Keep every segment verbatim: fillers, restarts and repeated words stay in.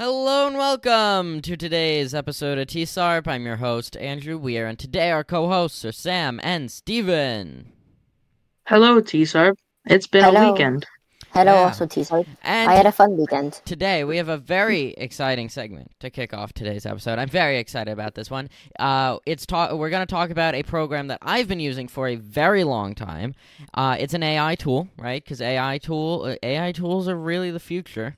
Hello and welcome to today's episode of T SARP. I'm your host, Andrew Weir, and today our co-hosts are Sam and Steven. Hello, T SARP. It's been Hello. a weekend. Hello, yeah. also T SARP. And I had a fun weekend. Today we have a very exciting segment to kick off today's episode. I'm very excited about this one. Uh, it's ta- We're going to talk about a program that I've been using for a very long time. Uh, it's an A I tool, right? Because A I tool, A I tools are really the future.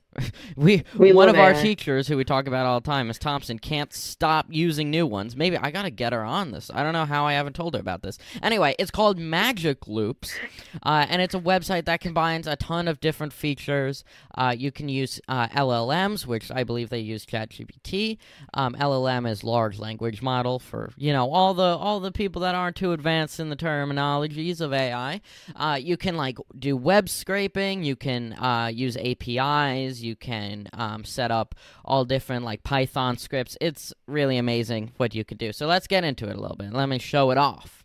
we, we one of our it. teachers who we talk about all the time, Miss Thompson, can't stop using new ones. Maybe I gotta get her on this. I don't know how I haven't told her about this. Anyway, it's called Magic Loops, uh, and it's a website that combines a ton of different features. Uh, you can use uh, L L Ms, which I believe they use ChatGPT. Um, L L M is large language model for you know all the all the people that aren't too advanced in the terminologies of A I. Uh, you can like do web scraping. You can uh, use A P Is. You can um, set up all different like Python scripts. It's really amazing what you could do. So let's get into it a little bit. Let me show it off.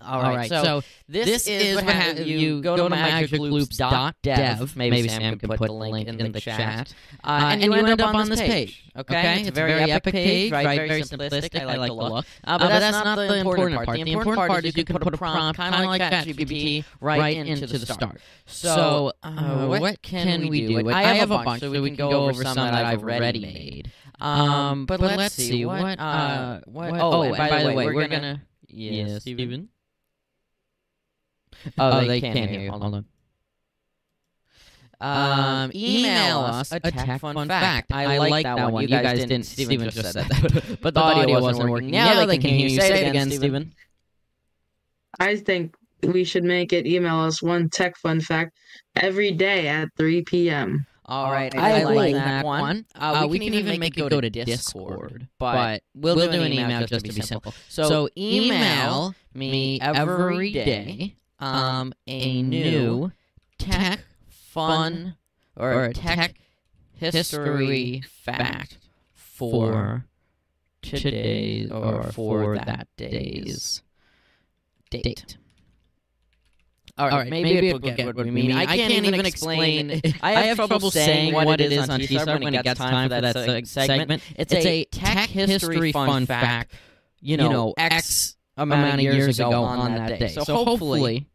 All, all right, right. So, so this, this is, is what happens. Ha- you, you go, go to, to magicloops dot dev. Maybe, Maybe Sam, Sam can put, put the link in, in the chat. chat. Uh, and, and you, you end, end up on this page. page. Okay? okay? It's, it's a very, very epic page, right? Very, very simplistic. simplistic. I like, I like the look. look. Uh, but, uh, but that's, that's not the important part. part. The important part, part is you can put a prompt, kind of like ChatGPT, right into the start. So what can we do? I have a bunch, so we can go over some that I've already made. But let's see. What? Oh, by the way, we're going to... Yes, Steven? Oh, they, they can't, can't hear you. Hold on. Um, email us a tech fun, fun fact. fact. I, I like, like that, that one. You guys, guys didn't. Steven just said that. But the audio wasn't working. Now yeah, they can hear you. Say it again, Steven. I think we should make it email us one tech fun fact every day at three p.m. All right, I, I like, like that one. one. Uh, we, we can, can even make, make it go, go to Discord, Discord but we'll, we'll do, do an email, email just to be simple. So, so email me every day um, a new tech fun or a tech history fact for today or for that day's date. All right, All right, maybe, maybe it will get, get what we mean. mean. I, I can't, can't even explain. explain. I, have I have trouble saying what it is on T SARP when it gets time for that segment. segment. It's, it's a, a tech history fun fact, you know, X amount of years ago on that day. So, so hopefully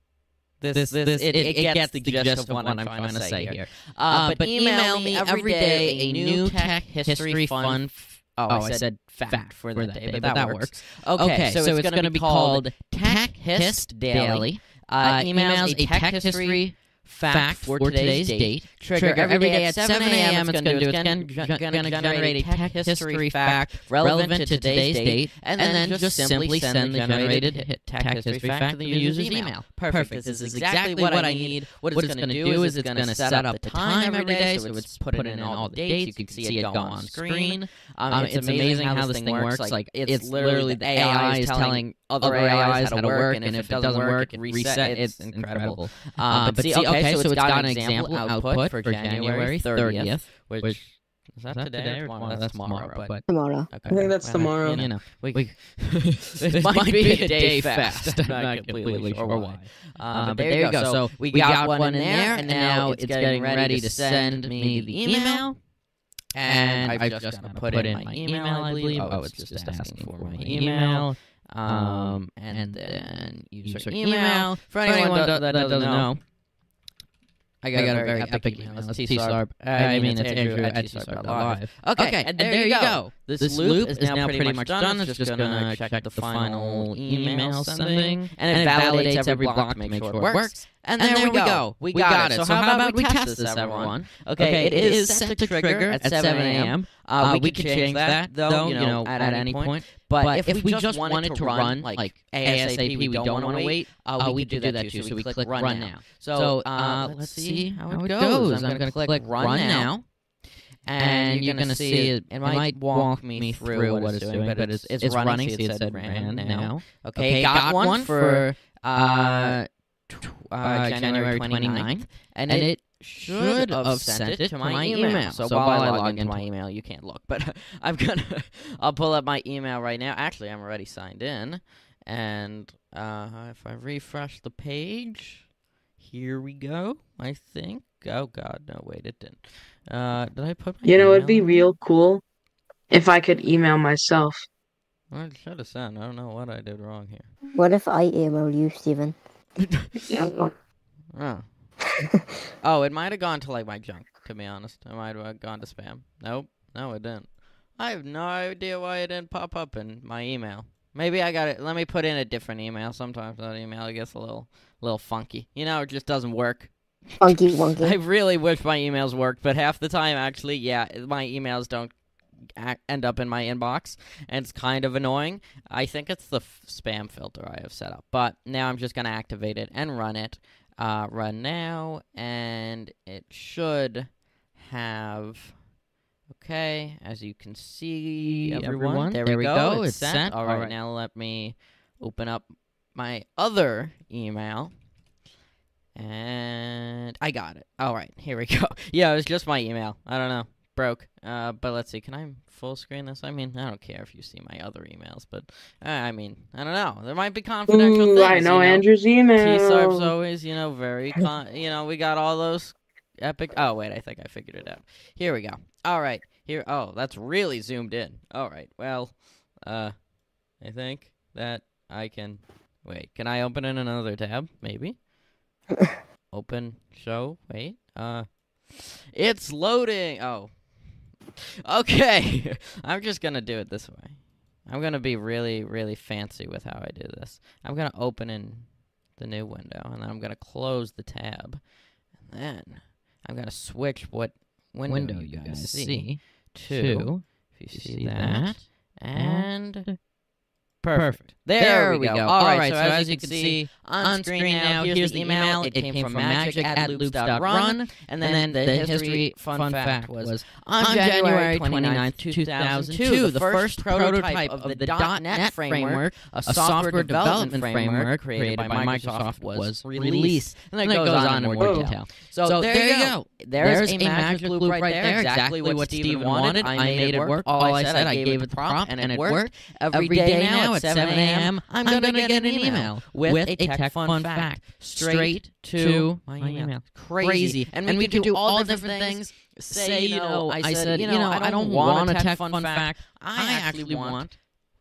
this, this, this it, it, it gets the gist of what I'm trying to say here. Uh, but email me every day a new tech history fun fact. Oh, oh, I said fact, fact for that day, but that, that works. works. Okay, so, so it's, it's going to be called Tech Hist Daily. Uh, emails a tech history fact for today's date. Trigger every day at seven a.m. It's going to do it's going to generate a tech history fact relevant to today's date, and then just simply send the generated tech history fact to the user's email. Perfect. This is exactly what I need. What it's going to do is it's going to set up the time every day, so it's put in all the dates. You can see it go on screen. Um, it's, it's amazing, amazing how this thing works. Like, like it's, it's literally the A I is telling other A Is how to work, and if, and if it doesn't work, it reset. It's incredible. Um, but see, okay, so it's got an example output for January thirtieth, which... Is that, is that today, today or tomorrow? That's, that's tomorrow. But... But... Tomorrow. Okay. I think that's well, tomorrow. You know, we, we... it might be a day fast. I'm not completely sure why. Uh, but, but there you go. So we got one in there, and now it's getting ready to send me the email. And, and I've just, just put, put in my email, I believe. Oh, it's just, just asking for my email. Um, and, and then user email. email. For anyone, for anyone that doesn't know, I got, I got a very epic, epic email. It's T SARP. Uh, I mean, it's Andrew at T SARP dot live. Okay, okay, and there, there you go. This, this loop is now pretty much done. It's just going to check the final email sending, and it validates every block to make sure it works. And, and there, there we go. go. We, we got, got it. So, so how about, about we test this, everyone? Okay, okay it, it is set to trigger at seven a.m. Uh, we, we can change that, though, you know, at, at any point. point. But, but if, if we, we just wanted to run, like, ASAP, we don't want to wait, uh, we could do that, too. So we click Run Now. So uh, let's see how it goes. I'm going to click Run Now. And you're going to see it, it might walk me through what it's doing, but it's running. See, it said Run Now. Okay, got one for... Uh, January twenty-ninth, and, and it, it should have sent it to my email. email. So, so while I log into my email, you can't look, but I'm gonna, I'll pull up my email right now. Actually, I'm already signed in, and uh, if I refresh the page, here we go, I think. Oh god, no, wait, it didn't. Uh, did I put my You know, it'd be real cool if I could email myself. Well, shut us down. I don't know what I did wrong here. What if I email you, Steven? Oh. Oh, it might have gone to, like, my junk, to be honest. It might have gone to spam. Nope. No, it didn't. I have no idea why it didn't pop up in my email. Maybe I got it. Let me put in a different email. Sometimes that email gets a little, little funky. You know, it just doesn't work. Funky, wonky. I really wish my emails worked, but half the time, actually, yeah, my emails don't end up in my inbox, and it's kind of annoying. I think it's the f spam filter I have set up, but now I'm just going to activate it and run it. Uh, run now, and it should have... Okay, as you can see, everyone, everyone. There, there we go, go. It's, it's sent. sent. All, right, All right, now let me open up my other email. And I got it. All right, here we go. Yeah, it was just my email. I don't know. Broke. Uh, but let's see. Can I full screen this? I mean, I don't care if you see my other emails, but uh, I mean, I don't know. There might be confidential Ooh, things. I know, you know Andrew's email. T SARP's always, you know, very, con you know, we got all those epic. Oh, wait, I think I figured it out. Here we go. All right. Here. Oh, that's really zoomed in. All right. Well, uh, I think that I can. Wait, can I open in another tab? Maybe. Open show. Wait. Uh, it's loading. Oh. Okay, I'm just gonna do it this way. I'm gonna be really, really fancy with how I do this. I'm gonna open in the new window, and then I'm gonna close the tab, and then I'm gonna switch what window, window you guys see to. to if you see, see that, that, and perfect. perfect. There, there we go. go. All right. So, so as you can see on screen now, here's, here's the email. It, it came, came from magic at loops.run, and, and then the, the history fun fact was on January 29th, 2002, the first prototype of the dot net framework, a software development framework created by Microsoft, was released. And then it goes on in more detail. So there you go. There's a magic loop right there. Exactly what Steven wanted. I made it work. All I said, I gave it the prompt, and it worked. Every day now, at seven A M, I'm going to get, get an email with, with a tech, tech fun, fun fact straight, straight to my email. email. Crazy. And we, and we can, can do all different things. Say, you know, I said, you know, I don't, I don't want a tech fun fact. fact. I actually want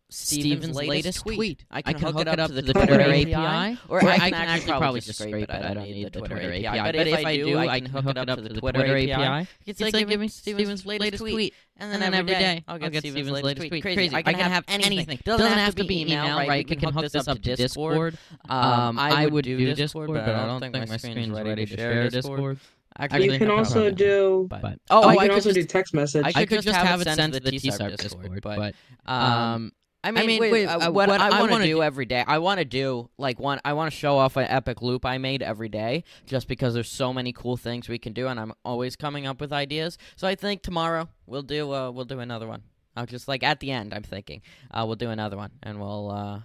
Steven's latest tweet. tweet. I, can I can hook it up, up to the Twitter, Twitter A P I, A P I, or I, I can, can actually probably just scrape it. I don't need the Twitter A P I. But if I do, I can hook it up to the Twitter A P I. It's like giving Steven's latest tweet. And then, and then every day, day I'll get, I'll get Steven's, Steven's latest tweet. tweet. Crazy. Crazy. I, can I can have, have anything. anything. Doesn't, Doesn't have to be email, right? right? We, can we can hook this up, up to Discord. Um, I would do Discord, but I don't think my screen's ready to share Discord. Actually, you can also do... But, oh, I, I can also just, do text message. I could, I could just have it sent to the T SARP Discord, but... um. I mean, I mean wait, wait, uh, what, what I, I want to do, do every day, I want to do, like, one, I want to show off an epic loop I made every day just because there's so many cool things we can do, and I'm always coming up with ideas. So I think tomorrow we'll do uh, we'll do another one. I'll just, like, at the end, I'm thinking, uh, we'll do another one, and we'll, uh,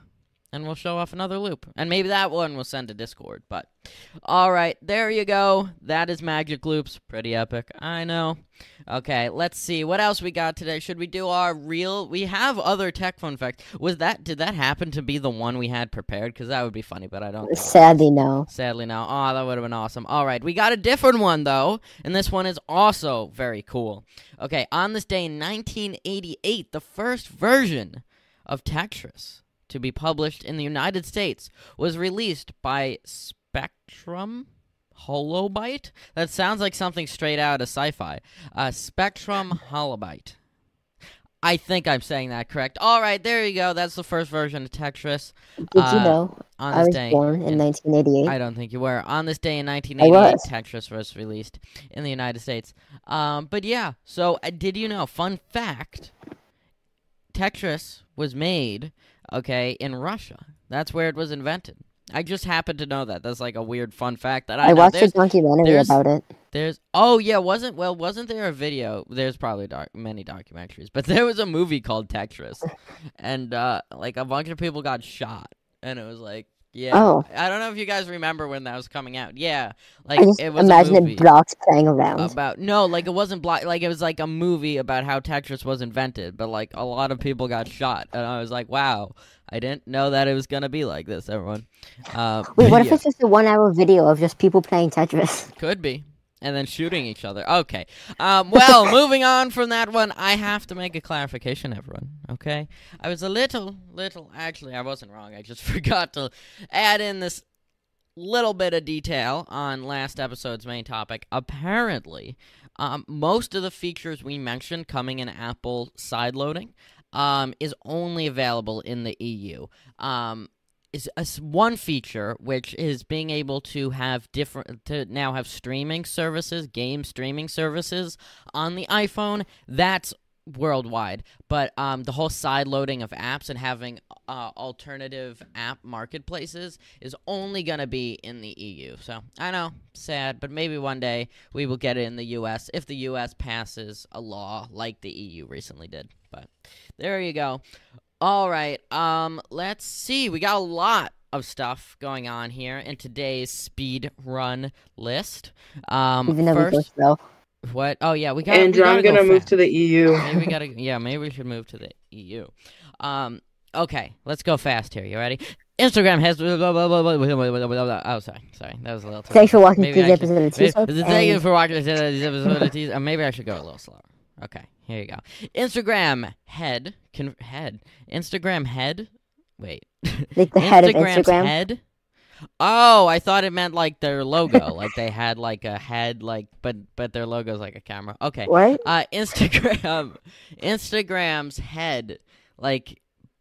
and we'll show off another loop. And maybe that one we'll send to Discord, but all right, there you go. That is Magic Loops. Pretty epic, I know. Okay, let's see. What else we got today? Should we do our real... We have other tech fun facts. Was that... Did that happen to be the one we had prepared? Because that would be funny, but I don't... Sadly, no. Sadly, no. Oh, that would have been awesome. All right, we got a different one, though. And this one is also very cool. Okay, on this day in nineteen eighty-eight, the first version of Tetris to be published in the United States was released by Spectrum... Holobyte? That sounds like something straight out of sci-fi. Uh, Spectrum Holobyte. I think I'm saying that correct. All right, there you go. That's the first version of Tetris. Did uh, you know on I this was day, born in nineteen eighty-eight? I don't think you were. On this day in nineteen eighty-eight, was. Tetris was released in the United States. Um, but yeah, so uh, did you know, fun fact, Tetris was made, okay, in Russia. That's where it was invented. I just happened to know that. That's like a weird fun fact that I, I know. watched there's, a documentary about it. There's oh yeah, wasn't well wasn't there a video? There's probably doc, many documentaries, but there was a movie called Tetris, and uh, like a bunch of people got shot, and it was like yeah. Oh. I don't know if you guys remember when that was coming out. Yeah, like I just it was imagine a movie blocks playing around. About no, like it wasn't block. Like it was like a movie about how Tetris was invented, but like a lot of people got shot, and I was like, wow. I didn't know that it was going to be like this, everyone. Uh, Wait, what yeah. if it's just a one-hour video of just people playing Tetris? Could be. And then shooting each other. Okay. Um, well, moving on from that one, I have to make a clarification, everyone. Okay? I was a little, little... Actually, I wasn't wrong. I just forgot to add in this little bit of detail on last episode's main topic. Apparently, um, most of the features we mentioned coming in Apple sideloading um, is only available in the E U. Um... Is a, one feature which is being able to have different to now have streaming services, game streaming services on the iPhone. That's worldwide, but um, the whole side loading of apps and having uh, alternative app marketplaces is only going to be in the E U. So I know, sad, but maybe one day we will get it in the U S if the U S passes a law like the E U recently did. But there you go. All right, um, let's see. We got a lot of stuff going on here in today's speed run list. Um, Even first, though. What? Oh yeah, we got. Andrew, I'm gonna go move fast. to the E U. Maybe we gotta. Yeah, maybe we should move to the E U. Um, okay, let's go fast here. You ready? Instagram has. Blah, blah, blah, blah, blah, blah, blah. Oh, sorry, sorry, that was a little. Thanks for watching today's episode of T S A R P. Thank you for watching today's episode of T S A R P. Maybe I should go a little slower. Okay, here you go. Instagram head con- head Instagram head. Wait, like the head of Instagram head. Oh, I thought it meant like their logo, like they had like a head, like but but their logo's like a camera. Okay, what? Uh, Instagram Instagram's head, like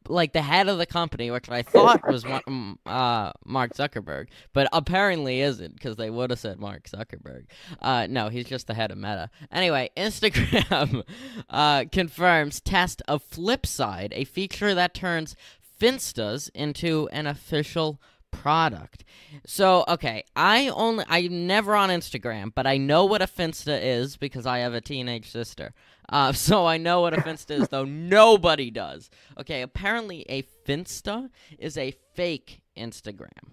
like the head of the company, which I thought was uh, Mark Zuckerberg, but apparently isn't, because they would have said Mark Zuckerberg. Uh, no, he's just the head of Meta. Anyway, Instagram uh, confirms test of Flipside, a feature that turns Finstas into an official product. So, okay, I only, I'm never on Instagram, but I know what a Finsta is because I have a teenage sister. Uh, so I know what a Finsta is, though nobody does. Okay, apparently a Finsta is a fake Instagram.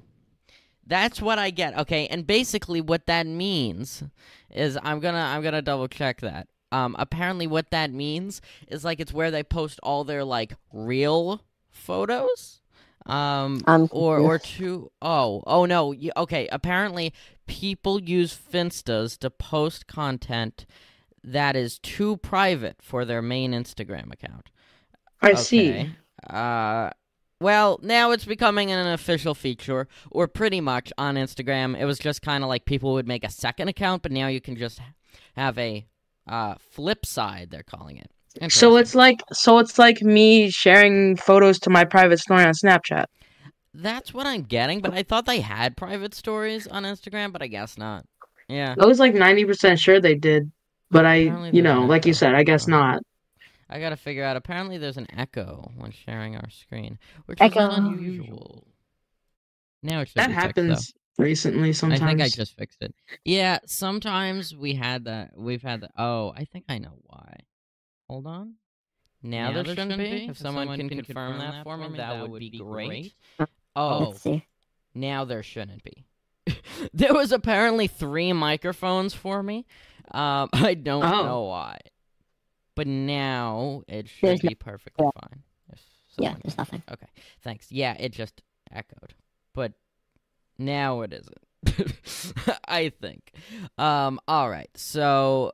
That's what I get. Okay, and basically what that means is I'm gonna I'm gonna double check that. Um, apparently what that means is like it's where they post all their like real photos. Um, um or or two oh oh no okay. Apparently people use Finstas to post content that is too private for their main Instagram account. I okay. see. Uh, well, now it's becoming an official feature, or pretty much on Instagram. It was just kind of like people would make a second account, but now you can just have a uh, flip side, they're calling it. So it's like so it's like me sharing photos to my private story on Snapchat. That's what I'm getting, but I thought they had private stories on Instagram, but I guess not. Yeah. I was like ninety percent sure they did, but apparently I, you know, like you said, I guess not. I got to figure out. Apparently there's an echo when sharing our screen, which echo. is unusual. Now it should That be happens fixed, recently sometimes. I think I just fixed it. Yeah, sometimes we had that. We've had that. Oh, I think I know why. Hold on. Now, now there shouldn't, shouldn't be. be. If, if someone, someone can, can confirm, confirm that for me, that, that would, would be great. great. Oh, now there shouldn't be. There was apparently three microphones for me. Um, I don't oh. know why. But now it should there's be no- perfectly yeah. fine. Yeah, there's can. nothing. Okay, thanks. Yeah, it just echoed. But now it isn't. I think. Um. All right, so...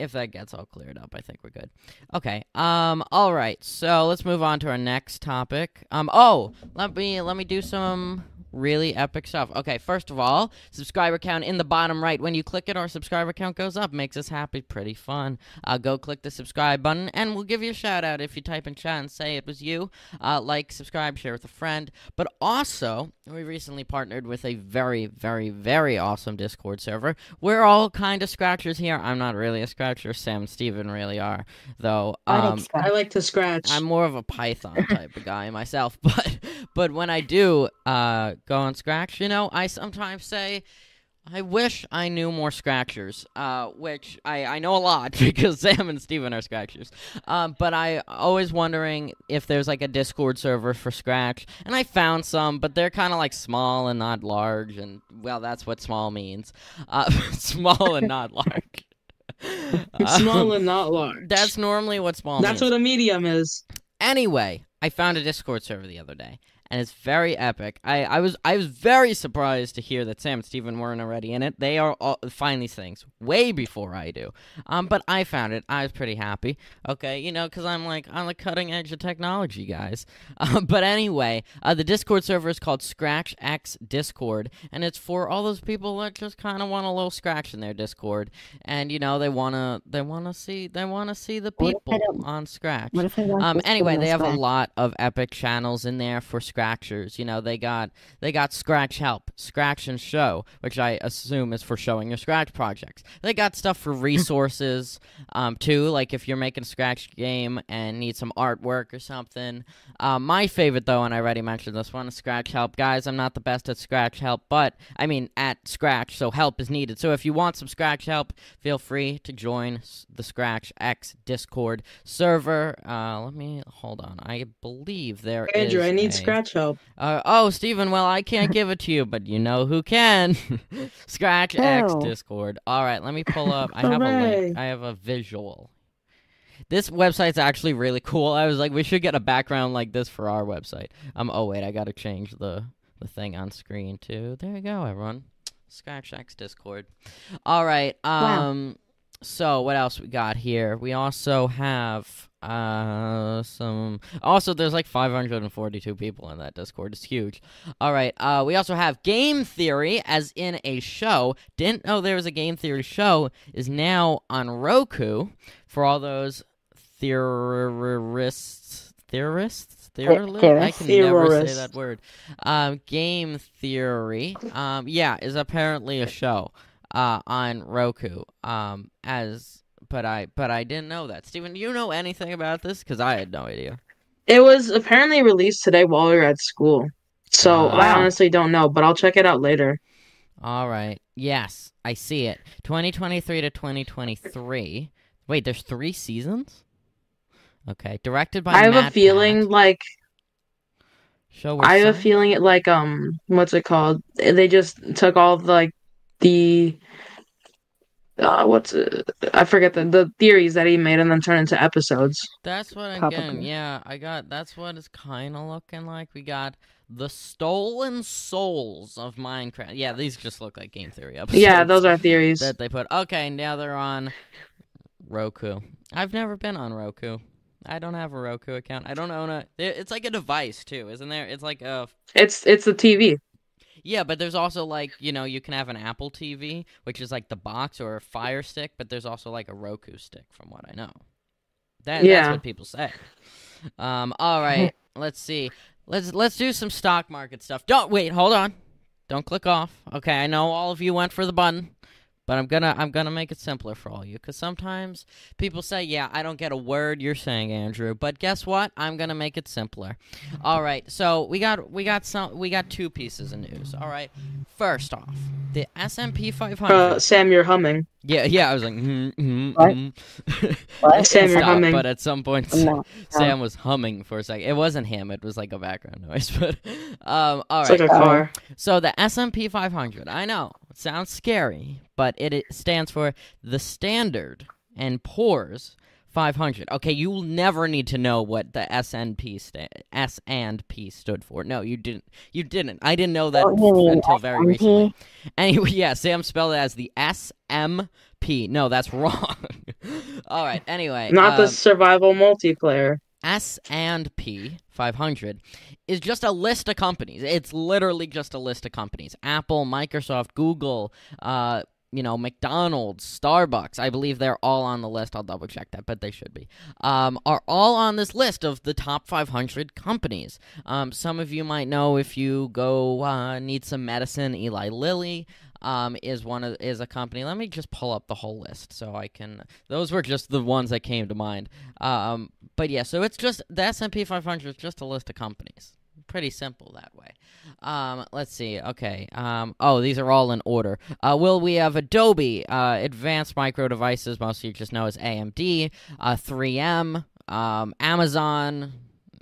If that gets all cleared up, I think we're good. Okay. Um. All right. So let's move on to our next topic. Um. Oh, let me let me do some really epic stuff. Okay. First of all, subscriber count in the bottom right. When you click it, our subscriber count goes up. Makes us happy. Pretty fun. Uh, go click the subscribe button, and we'll give you a shout out if you type in chat and say it was you. Uh, like, subscribe, share with a friend. But also, we recently partnered with a very, very, very awesome Discord server. We're all kind of scratchers here. I'm not really a scratcher. Or Sam and Steven really are, though. Um, I, like I like to scratch. I'm more of a Python type of guy myself, but but when I do uh, go on Scratch, you know, I sometimes say, I wish I knew more Scratchers, uh, which I, I know a lot because Sam and Steven are Scratchers. Um, but I always wondering if there's like a Discord server for Scratch, and I found some, but they're kind of like small and not large, and well, that's what small means. Uh, small and not large. It's small um, and not large. That's normally what small That's means. What a medium is. Anyway, I found a Discord server the other day, and it's very epic. I, I was I was very surprised to hear that Sam and Steven weren't already in it. They are all, find these things way before I do. Um, but I found it. I was pretty happy. Okay, you know, because I'm like on the cutting edge of technology, guys. Uh, but anyway, uh, the Discord server is called ScratchX Discord, and it's for all those people that just kind of want a little scratch in their Discord, and you know they wanna they wanna see they wanna see the people on Scratch. What if I want um, anyway, they have a lot of epic channels in there for Scratch. Scratchers, you know, they got they got Scratch Help, Scratch and Show, which I assume is for showing your Scratch projects. They got stuff for resources, um, too, like if you're making a Scratch game and need some artwork or something. Uh, my favorite, though, and I already mentioned this one, is Scratch Help. Guys, I'm not the best at Scratch Help, but, I mean, at Scratch, so help is needed. So if you want some Scratch Help, feel free to join the ScratchX Discord server. Uh, let me, hold on, I believe there Andrew, is Andrew, I need a... Scratch help. Uh, oh, Steven, well, I can't give it to you, but you know who can. Scratch oh. X Discord. All right, let me pull up. I have right. a link. I have a visual. This website's actually really cool. I was like, we should get a background like this for our website. Um. Oh, wait, I got to change the, the thing on screen, too. There you go, everyone. Scratch X Discord. All right. Um. Wow. So, what else we got here? We also have... Uh, some... Also, there's like five hundred forty-two people in that Discord. It's huge. Alright, uh, we also have Game Theory, as in a show. Didn't know there was a Game Theory show. Is now on Roku for all those theorists... Theorists? Theorist? I can theorist. never say that word. Um, Game Theory, um, yeah, is apparently a show, uh, on Roku, um, as... But I but I didn't know that. Steven, do you know anything about this? Because I had no idea. It was apparently released today while we were at school. So uh, I honestly don't know, but I'll check it out later. All right. Yes, I see it. twenty twenty-three to twenty twenty-three. Wait, there's three seasons? Okay. Directed by I have Matt a feeling Pat. like... Show I have saying? a feeling it like, um, what's it called? They just took all, the, like, the... Uh, what's uh, I forget the the theories that he made and then turn into episodes. That's what I'm Topical. getting. Yeah, I got. That's what it's kind of looking like. We got the stolen souls of Minecraft. Yeah, these just look like Game Theory episodes. Yeah, those are theories that they put. Okay, now they're on Roku. I've never been on Roku. I don't have a Roku account. I don't own a. It's like a device too, isn't there? It's like a. It's it's a T V. Yeah, but there's also, like, you know, you can have an Apple T V, which is, like, the box or a Fire Stick, but there's also, like, a Roku stick, from what I know. That, yeah. That's what people say. Um, all right, let's see. Let's let's do some stock market stuff. Don't, wait, hold on. Don't click off. Okay, I know all of you went for the button, but I'm gonna I'm gonna make it simpler for all you, because sometimes people say, yeah, I don't get a word you're saying, Andrew. But guess what? I'm gonna make it simpler. All right. So we got we got some we got two pieces of news. All right. First off, the S and P five hundred. Uh, Sam, you're humming. Yeah, yeah. I was like, mm, mm, what? Mm. What? Sam, Stop, you're humming. But at some point, no, Sam no. was humming for a second. It wasn't him. It was like a background noise. But um, all it's right. Like a car. So the S and P five hundred. I know. It sounds scary, but it, it stands for the Standard and Poor's five hundred. Okay, you'll never need to know what the S and P sta- S and P stood for. No, you didn't. You didn't. I didn't know that oh, until S and P? Very recently. Anyway, yeah, Sam spelled it as the S M P. No, that's wrong. All right, anyway. Not um, the survival multiplayer. S and P five hundred is just a list of companies. It's literally just a list of companies. Apple, Microsoft, Google, uh, you know, McDonald's, Starbucks. I believe they're all on the list. I'll double check that, but they should be. Um, are all on this list of the top five hundred companies. Um, some of you might know if you go uh, need some medicine, Eli Lilly. Um, is one of is a company. Let me just pull up the whole list so I can. Those were just the ones that came to mind. Um, but yeah, so it's just the S and P five hundred is just a list of companies. Pretty simple that way. Um, let's see. Okay. Um, oh, these are all in order. Uh, will we have Adobe, uh, Advanced Micro Devices, mostly you just know as A M D, uh, three M, um, Amazon.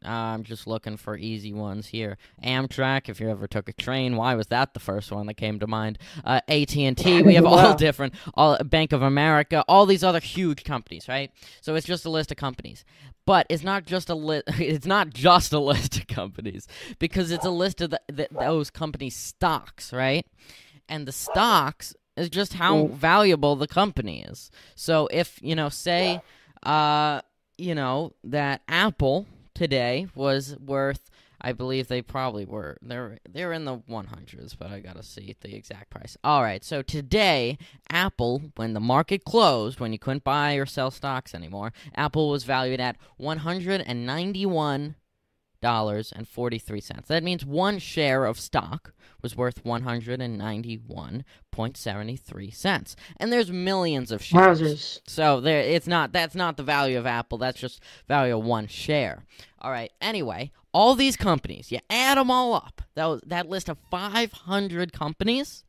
Uh, I'm just looking for easy ones here. Amtrak, if you ever took a train, why was that the first one that came to mind? Uh, A T and T, we have wow. all different, all Bank of America, all these other huge companies, right? So it's just a list of companies. But it's not just a li- it's not just a list of companies, because it's a list of the, the, those companies' stocks, right? And the stocks is just how valuable the company is. So if, you know, say, uh, you know, that Apple today was worth, I believe they probably were, they're they're in the one hundreds, but I gotta see the exact price. All right, so today, Apple, when the market closed, when you couldn't buy or sell stocks anymore, Apple was valued at one hundred ninety-one dollars and forty-three cents. That means one share of stock was worth one hundred ninety-one dollars and seventy-three cents. And there's millions of shares. Wowzers. So there, it's not, that's not the value of Apple. That's just value of one share. All right. Anyway, all these companies, you add them all up. That was, that list of five hundred companies.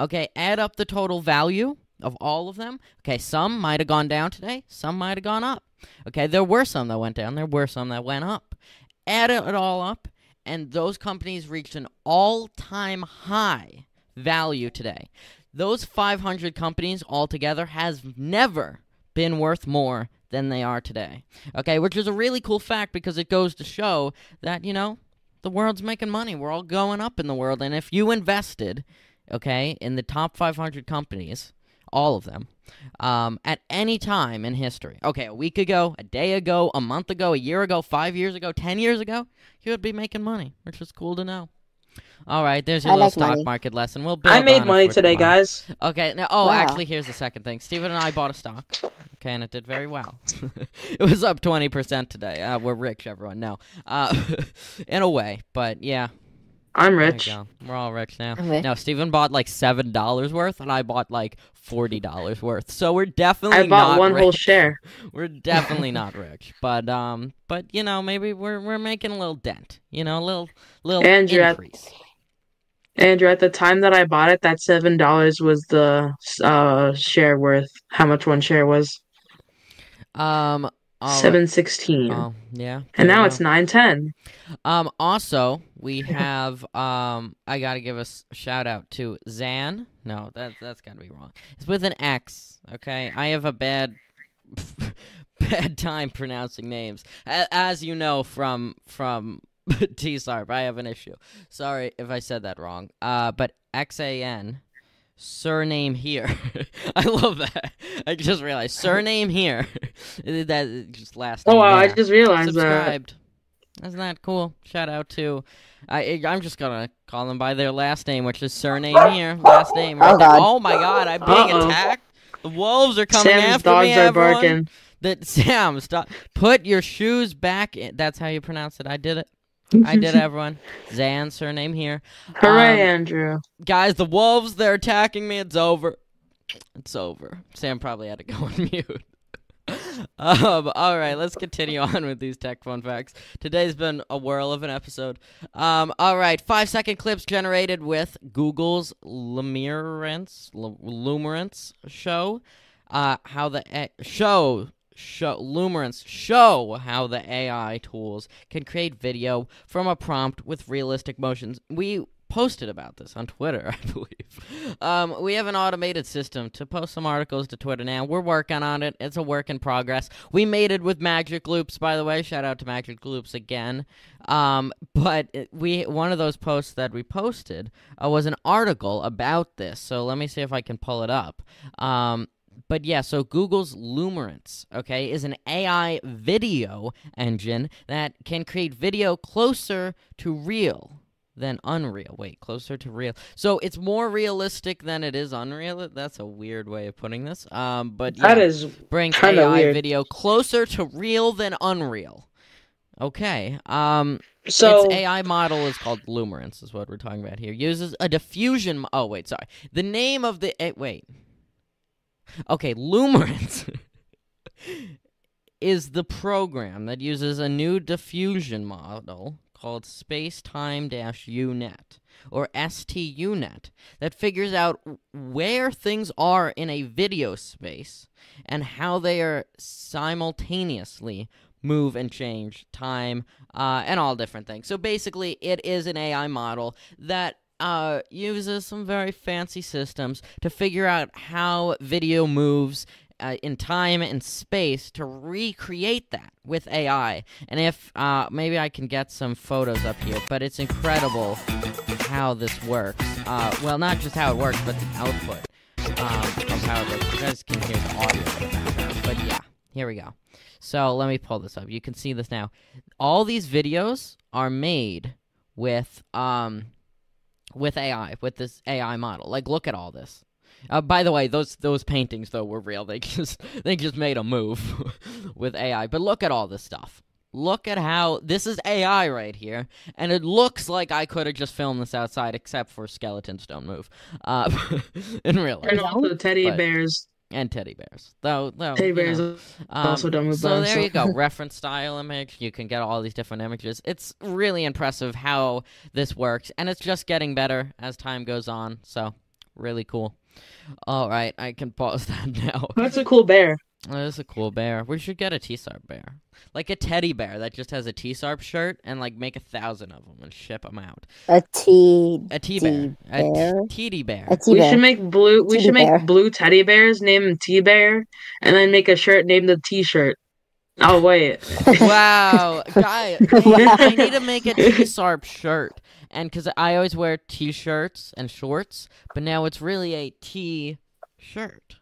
Okay, add up the total value of all of them. Okay, some might have gone down today. Some might have gone up. Okay, there were some that went down. There were some that went up. Add it all up, and those companies reached an all-time high value today. Those five hundred companies altogether has never been worth more than they are today. Okay, which is a really cool fact, because it goes to show that, you know, the world's making money. We're all going up in the world, and if you invested, okay, in the top five hundred companies, all of them, um, at any time in history. Okay, a week ago, a day ago, a month ago, a year ago, five years ago, ten years ago, you would be making money, which is cool to know. All right, there's your I little like stock money. market lesson. We'll build I made on money today, tomorrow. guys. Okay, now, oh, wow. actually, here's the second thing. Steven and I bought a stock, okay, and it did very well. It was up twenty percent today. Uh, we're rich, everyone, no. Uh, in a way, but yeah. I'm rich. We're all rich now. Okay. No, Steven bought like seven dollars worth, and I bought like forty dollars worth. So we're definitely not rich. I bought one rich. whole share. We're definitely not rich, but um, but you know, maybe we're we're making a little dent. You know, a little little Andrew, increase. At, Andrew, at the time that I bought it, that seven dollars was the uh share worth. How much one share was? Um, seven sixteen. Oh, yeah. And now know. it's nine ten. Um. Also. We have, um, I gotta give a shout out to Zan. No, that, that's gotta be wrong. It's with an X, okay? I have a bad, bad time pronouncing names. As you know from, from T SARP, I have an issue. Sorry if I said that wrong. Uh, but X A N, surname here. I love that. I just realized, surname here. That just last name. Oh, wow, there. I just realized Subscribed. that. Isn't that cool? Shout out to... I, I'm just going to call them by their last name, which is surname here. Last name. Right oh, there. oh, my God. I'm being Uh-oh. attacked. The wolves are coming Sam's after me, everyone. Sam's dogs are barking. That, Sam, stop. Put your shoes back in. That's how you pronounce it. I did it. I did, everyone. Zan, surname here. Hooray, um, Andrew. Guys, the wolves, they're attacking me. It's over. It's over. Sam probably had to go on mute. Um, all right, let's continue on with these tech fun facts. Today's been a whirl of an episode. Um, all right, five-second clips generated with Google's Lumirance, L- Lumirance show. Uh, how the a- show show Lumirance show how the A I tools can create video from a prompt with realistic motions. We posted about this on Twitter, I believe. Um, we have an automated system to post some articles to Twitter now. We're working on it. It's a work in progress. We made it with Magic Loops, by the way. Shout out to Magic Loops again. Um, but it, we one of those posts that we posted uh, was an article about this. So let me see if I can pull it up. Um, But yeah, so Google's Lumirance, okay, is an A I video engine that can create video closer to real. Than unreal. Wait, closer to real. So it's more realistic than it is unreal. That's a weird way of putting this. Um, but yeah, that is brings A I weird. video closer to real than unreal. Okay. Um, so its A I model is called Lumirance. Is what we're talking about here. Uses a diffusion. Mo- oh wait, sorry. The name of the uh, wait. Okay, Lumirance. is the program that uses a new diffusion model called Space Time-Unet, or S T U net, that figures out where things are in a video space and how they are simultaneously move and change time, uh, and all different things. So basically, it is an A I model that uh, uses some very fancy systems to figure out how video moves Uh, in time and space to recreate that with A I. And if, uh, maybe I can get some photos up here, but it's incredible how this works. Uh, well, not just how it works, but the output um, of how it works. You guys can hear the audio in the background, but yeah, here we go. So let me pull this up. You can see this now. All these videos are made with, um, with A I, with this A I model. Like, look at all this. Uh, by the way, those those paintings though were real. They just they just made a move with A I. But look at all this stuff. Look at how this is A I right here, and it looks like I could have just filmed this outside, except for skeletons don't move. Uh, in real life, and also teddy but, bears and teddy bears. Though, though teddy bears know, also um, don't move. So there you go. Reference style image. You can get all these different images. It's really impressive how this works, and it's just getting better as time goes on. So really cool. All right, I can pause that now. That's a cool bear. That's a cool bear. We should get a T SARP bear. Like a teddy bear that just has a T SARP shirt and, like, make a thousand of them and ship them out. A T... A T-bear. A T-D bear. We should make blue We should make blue teddy bears, name them T-bear, and then make a shirt named the T-shirt. Oh, wait. Wow. Guy, I need to make a T SARP shirt. And because I always wear T-shirts and shorts, but now it's really a T-shirt.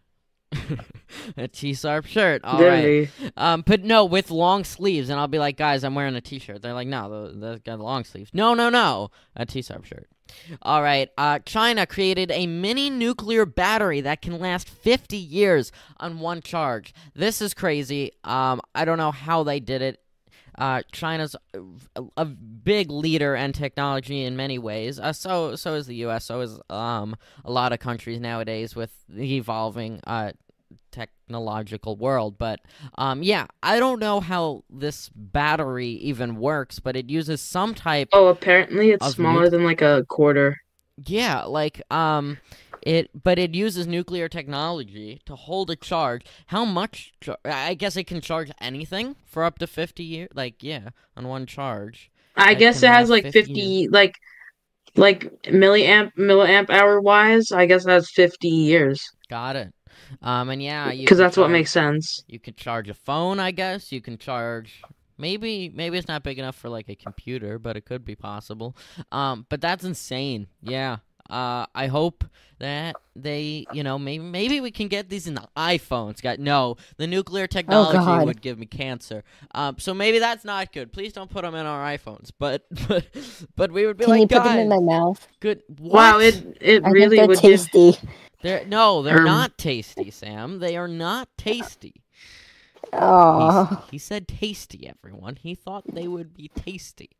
A T SARP shirt. All really? Right. Um, but no, with long sleeves. And I'll be like, guys, I'm wearing a T-shirt. They're like, no, that's got long sleeves. No, no, no. A T SARP shirt. All right. Uh, China created a mini nuclear battery that can last fifty years on one charge. This is crazy. Um, I don't know how they did it. Uh, China's a, a big leader in technology in many ways. Uh, so so is the U S. So is um a lot of countries nowadays with the evolving uh technological world. But um yeah, I don't know how this battery even works, but it uses some type. Oh, apparently it's smaller nu- than like a quarter. Yeah, like um. It, but it uses nuclear technology to hold a charge. How much? Char- I guess it can charge anything for up to fifty years. Like, yeah, on one charge. I guess it has like fifty, fifty like, like milliamp, milliamp hour wise. I guess that's fifty years. Got it. Um, and yeah, because that's charge, what makes sense. You can charge a phone, I guess. You can charge. Maybe maybe it's not big enough for like a computer, but it could be possible. Um, but that's insane. Yeah. Uh, I hope that they, you know, maybe maybe we can get these in the iPhones. God, no, the nuclear technology oh would give me cancer. Um, so maybe that's not good. Please don't put them in our iPhones. But but, but we would be can like, God, can you put them in my mouth? Good. What? Wow, it it I really think they're would tasty. Give... They're, no, they're um. not tasty, Sam. They are not tasty. Oh, he said tasty. Everyone, he thought they would be tasty.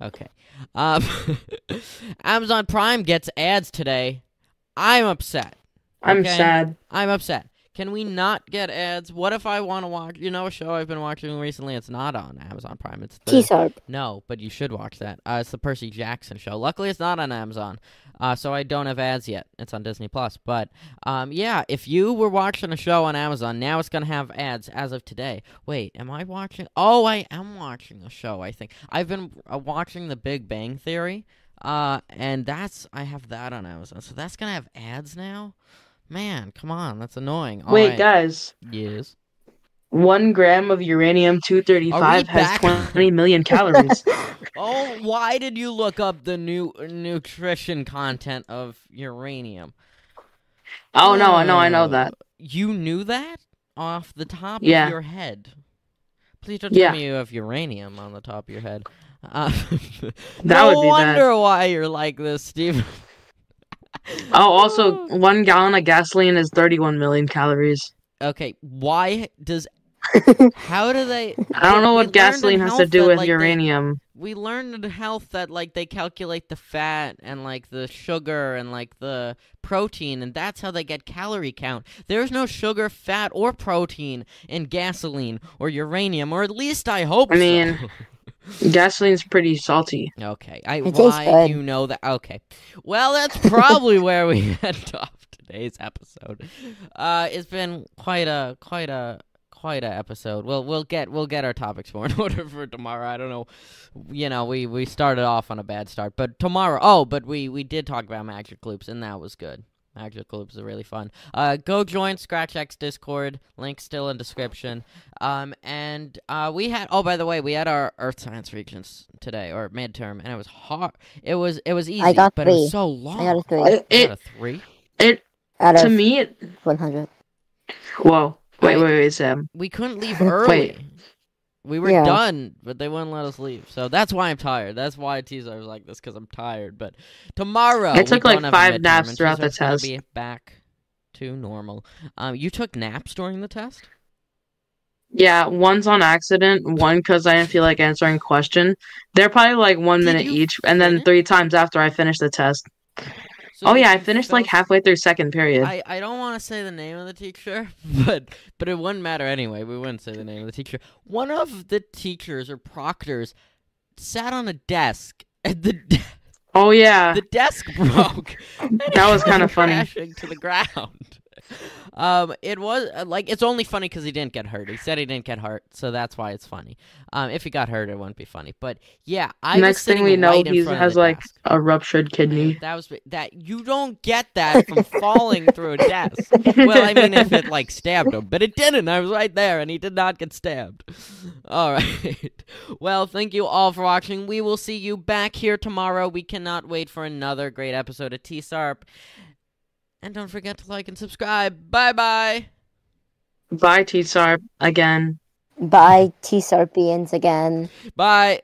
Okay. Um, Amazon Prime gets ads today. I'm upset. I'm okay? sad. I'm upset. Can we not get ads? What if I want to watch, you know, a show I've been watching recently? It's not on Amazon Prime. It's the... T SARP. No, but you should watch that. Uh, it's the Percy Jackson show. Luckily, it's not on Amazon, uh, so I don't have ads yet. It's on Disney plus. But, um, yeah, if you were watching a show on Amazon, now it's going to have ads as of today. Wait, am I watching? Oh, I am watching a show, I think. I've been uh, watching The Big Bang Theory, uh, and that's, I have that on Amazon. So that's going to have ads now? Man, come on, that's annoying. All Wait, right. guys. Yes. One gram of uranium two thirty-five has twenty million calories. Oh, why did you look up the new nutrition content of uranium? Oh, oh no, I know, I know that. You knew that off the top yeah. of your head. Please don't yeah. tell me you have uranium on the top of your head. Uh, that no would be wonder bad. Why you're like this, Steve. Oh, also, one gallon of gasoline is thirty-one million calories. Okay, why does... How do they... I don't know what gasoline has to do with like uranium. They, we learned in health that, like, they calculate the fat and, like, the sugar and, like, the protein, and that's how they get calorie count. There's no sugar, fat, or protein in gasoline or uranium, or at least I hope I mean... so. Gasoline's pretty salty. Okay. I it why you know that okay. Well, that's probably where we end off today's episode. Uh it's been quite a quite a quite an episode. We'll we'll get we'll get our topics more in order for tomorrow. I don't know, you know, we, we started off on a bad start, but tomorrow. Oh, but we we did talk about Magic Loops, and that was good. Magic Loops are really fun. Uh, go join ScratchX Discord. Link still in description. Um, and uh, we had. Oh, by the way, we had our Earth Science Regents today, or midterm, and it was hard. It was it was easy, I got but three. It was so long. I got a three. It, it, got a three? It, it to me it one hundred. Whoa! Wait, wait, wait, wait, Sam. We couldn't leave early. Wait. We were yeah. done, but they wouldn't let us leave. So that's why I'm tired. That's why T SARP was like this, because I'm tired. But tomorrow, I took like five naps throughout the test. Be back to normal. Um, you took naps during the test? Yeah, one's on accident, one because I didn't feel like answering question. They're probably like one Did minute each, and then it? three times after I finished the test. So oh yeah, I finished like halfway through second period. I, I don't want to say the name of the teacher, but but it wouldn't matter anyway. We wouldn't say the name of the teacher. One of the teachers or proctors sat on a desk at the de- Oh yeah. The desk broke. That was kind of funny. Crashing to the ground. Um, it was like it's only funny because he didn't get hurt. He said he didn't get hurt, so that's why it's funny. Um, if he got hurt, it wouldn't be funny. But yeah, I next was thing we know, right he has like desk. a ruptured kidney. That was that you don't get that from falling through a desk. Well, I mean, if it like stabbed him, but it didn't. I was right there, and he did not get stabbed. All right. Well, thank you all for watching. We will see you back here tomorrow. We cannot wait for another great episode of T SARP. And don't forget to like and subscribe. Bye-bye. Bye, T SARP again. Bye, T SARPians again. Bye.